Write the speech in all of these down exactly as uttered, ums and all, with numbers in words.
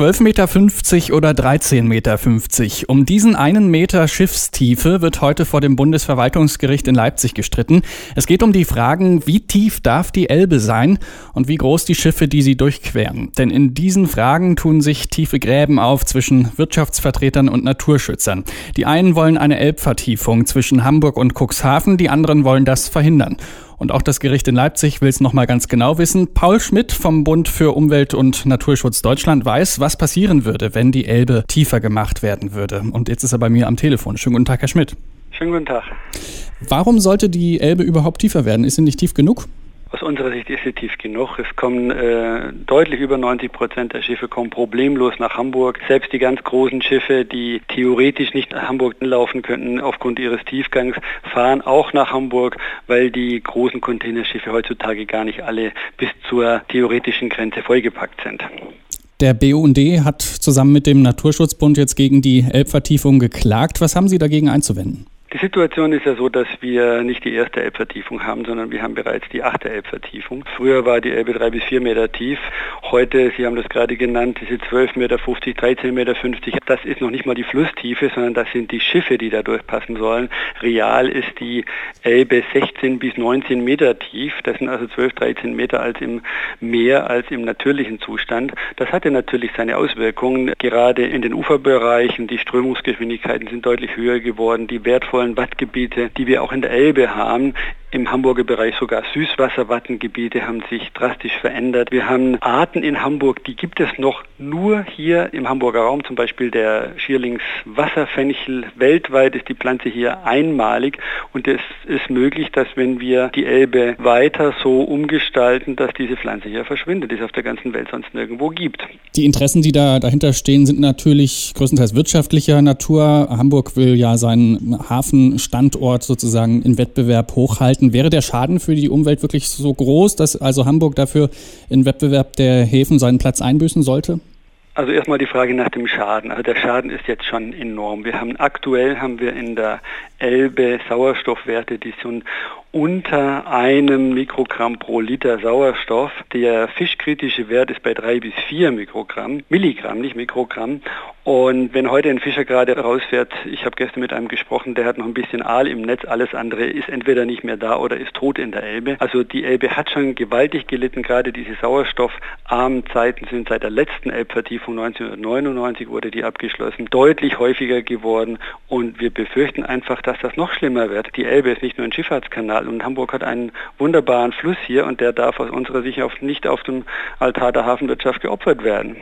zwölf Komma fünfzig Meter oder dreizehn Komma fünfzig Meter. Um diesen einen Meter Schiffstiefe wird heute vor dem Bundesverwaltungsgericht in Leipzig gestritten. Es geht um die Fragen, wie tief darf die Elbe sein und wie groß die Schiffe, die sie durchqueren. Denn in diesen Fragen tun sich tiefe Gräben auf zwischen Wirtschaftsvertretern und Naturschützern. Die einen wollen eine Elbvertiefung zwischen Hamburg und Cuxhaven, die anderen wollen das verhindern. Und auch das Gericht in Leipzig will es nochmal ganz genau wissen. Paul Schmidt vom Bund für Umwelt und Naturschutz Deutschland weiß, was passieren würde, wenn die Elbe tiefer gemacht werden würde. Und jetzt ist er bei mir am Telefon. Schönen guten Tag, Herr Schmidt. Schönen guten Tag. Warum sollte die Elbe überhaupt tiefer werden? Ist sie nicht tief genug? Aus unserer Sicht ist sie tief genug. Es kommen äh, deutlich über neunzig Prozent der Schiffe kommen problemlos nach Hamburg. Selbst die ganz großen Schiffe, die theoretisch nicht nach Hamburg laufen könnten aufgrund ihres Tiefgangs, fahren auch nach Hamburg, weil die großen Containerschiffe heutzutage gar nicht alle bis zur theoretischen Grenze vollgepackt sind. Der B U N D hat zusammen mit dem Naturschutzbund jetzt gegen die Elbvertiefung geklagt. Was haben Sie dagegen einzuwenden? Die Situation ist ja so, dass wir nicht die erste Elbvertiefung haben, sondern wir haben bereits die achte Elbvertiefung. Früher war die Elbe drei bis vier Meter tief. Heute, Sie haben das gerade genannt, diese zwölf Komma fünfzig Meter, dreizehn Komma fünfzig Meter. Das ist noch nicht mal die Flusstiefe, sondern das sind die Schiffe, die da durchpassen sollen. Real ist die Elbe sechzehn bis neunzehn Meter tief. Das sind also zwölf, dreizehn Meter als im Meer, als im natürlichen Zustand. Das hatte natürlich seine Auswirkungen, gerade in den Uferbereichen. Die Strömungsgeschwindigkeiten sind deutlich höher geworden. Die wertvollen Wattgebiete, die wir auch in der Elbe haben. Im Hamburger Bereich sogar Süßwasserwattengebiete haben sich drastisch verändert. Wir haben Arten in Hamburg, die gibt es noch nur hier im Hamburger Raum, zum Beispiel der Schierlingswasserfenchel. Weltweit ist die Pflanze hier einmalig und es ist möglich, dass wenn wir die Elbe weiter so umgestalten, dass diese Pflanze hier verschwindet, die es auf der ganzen Welt sonst nirgendwo gibt. Die Interessen, die da dahinter stehen, sind natürlich größtenteils wirtschaftlicher Natur. Hamburg will ja seinen Hafenstandort sozusagen in Wettbewerb hochhalten. Wäre der Schaden für die Umwelt wirklich so groß, dass also Hamburg dafür im Wettbewerb der Häfen seinen Platz einbüßen sollte? Also erstmal die Frage nach dem Schaden. Also der Schaden ist jetzt schon enorm. Wir haben aktuell haben wir in der Elbe Sauerstoffwerte, die schon unter einem Mikrogramm pro Liter Sauerstoff. Der fischkritische Wert ist bei drei bis vier Mikrogramm, Milligramm, nicht Mikrogramm. Und wenn heute ein Fischer gerade rausfährt, ich habe gestern mit einem gesprochen, der hat noch ein bisschen Aal im Netz, alles andere ist entweder nicht mehr da oder ist tot in der Elbe. Also die Elbe hat schon gewaltig gelitten, gerade diese sauerstoffarmen Zeiten sind seit der letzten Elbvertiefung neunzehnhundertneunundneunzig wurde die abgeschlossen, deutlich häufiger geworden und wir befürchten einfach, dass das noch schlimmer wird. Die Elbe ist nicht nur ein Schifffahrtskanal, und Hamburg hat einen wunderbaren Fluss hier und der darf aus unserer Sicht auf, nicht auf dem Altar der Hafenwirtschaft geopfert werden.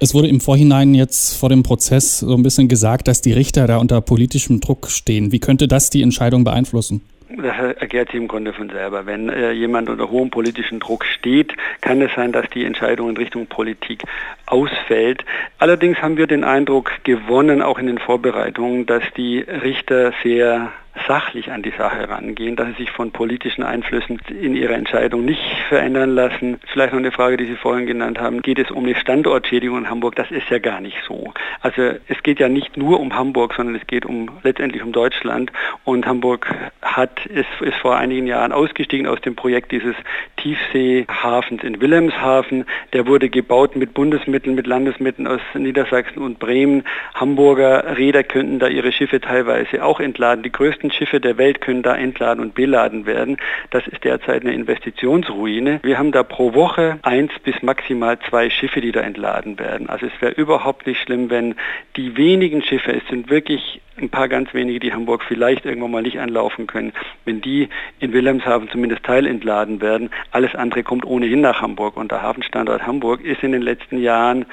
Es wurde im Vorhinein jetzt vor dem Prozess so ein bisschen gesagt, dass die Richter da unter politischem Druck stehen. Wie könnte das die Entscheidung beeinflussen? Das erklärt sich im Grunde von selber. Wenn äh, jemand unter hohem politischen Druck steht, kann es sein, dass die Entscheidung in Richtung Politik ausfällt. Allerdings haben wir den Eindruck gewonnen, auch in den Vorbereitungen, dass die Richter sehr sachlich an die Sache herangehen, dass sie sich von politischen Einflüssen in ihrer Entscheidung nicht verändern lassen. Vielleicht noch eine Frage, die Sie vorhin genannt haben. Geht es um eine Standortschädigung in Hamburg? Das ist ja gar nicht so. Also es geht ja nicht nur um Hamburg, sondern es geht um letztendlich um Deutschland. Und Hamburg hat ist, ist vor einigen Jahren ausgestiegen aus dem Projekt dieses Tiefseehafens in Wilhelmshaven. Der wurde gebaut mit Bundesmitteln, mit Landesmitteln aus Niedersachsen und Bremen. Hamburger Reeder könnten da ihre Schiffe teilweise auch entladen. Die größten Schiffe der Welt können da entladen und beladen werden. Das ist derzeit eine Investitionsruine. Wir haben da pro Woche eins bis maximal zwei Schiffe, die da entladen werden. Also es wäre überhaupt nicht schlimm, wenn die wenigen Schiffe, es sind wirklich ein paar ganz wenige, die Hamburg vielleicht irgendwann mal nicht anlaufen können, wenn die in Wilhelmshaven zumindest teilentladen werden. Alles andere kommt ohnehin nach Hamburg. Und der Hafenstandort Hamburg ist in den letzten Jahren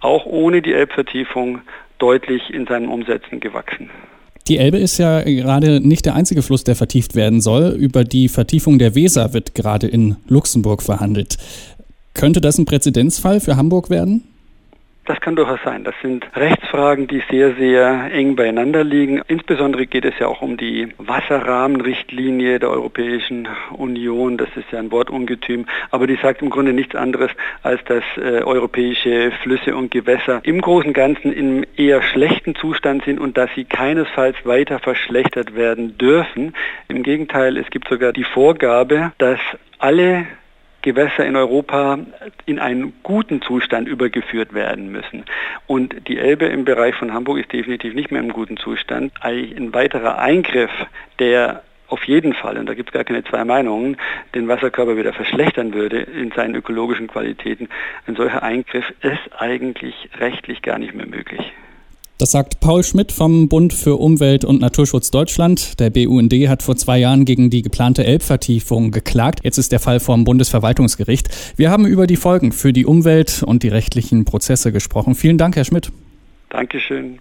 auch ohne die Elbvertiefung deutlich in seinen Umsätzen gewachsen. Die Elbe ist ja gerade nicht der einzige Fluss, der vertieft werden soll. Über die Vertiefung der Weser wird gerade in Luxemburg verhandelt. Könnte das ein Präzedenzfall für Hamburg werden? Das kann durchaus sein. Das sind Rechtsfragen, die sehr, sehr eng beieinander liegen. Insbesondere geht es ja auch um die Wasserrahmenrichtlinie der Europäischen Union. Das ist ja ein Wortungetüm, aber die sagt im Grunde nichts anderes, als dass äh, europäische Flüsse und Gewässer im Großen und Ganzen in eher schlechten Zustand sind und dass sie keinesfalls weiter verschlechtert werden dürfen. Im Gegenteil, es gibt sogar die Vorgabe, dass alle Gewässer in Europa in einen guten Zustand übergeführt werden müssen. Und die Elbe im Bereich von Hamburg ist definitiv nicht mehr im guten Zustand. Ein weiterer Eingriff, der auf jeden Fall, und da gibt es gar keine zwei Meinungen, den Wasserkörper wieder verschlechtern würde in seinen ökologischen Qualitäten, ein solcher Eingriff ist eigentlich rechtlich gar nicht mehr möglich. Das sagt Paul Schmidt vom Bund für Umwelt und Naturschutz Deutschland. Der B U N D hat vor zwei Jahren gegen die geplante Elbvertiefung geklagt. Jetzt ist der Fall vom Bundesverwaltungsgericht. Wir haben über die Folgen für die Umwelt und die rechtlichen Prozesse gesprochen. Vielen Dank, Herr Schmidt. Dankeschön.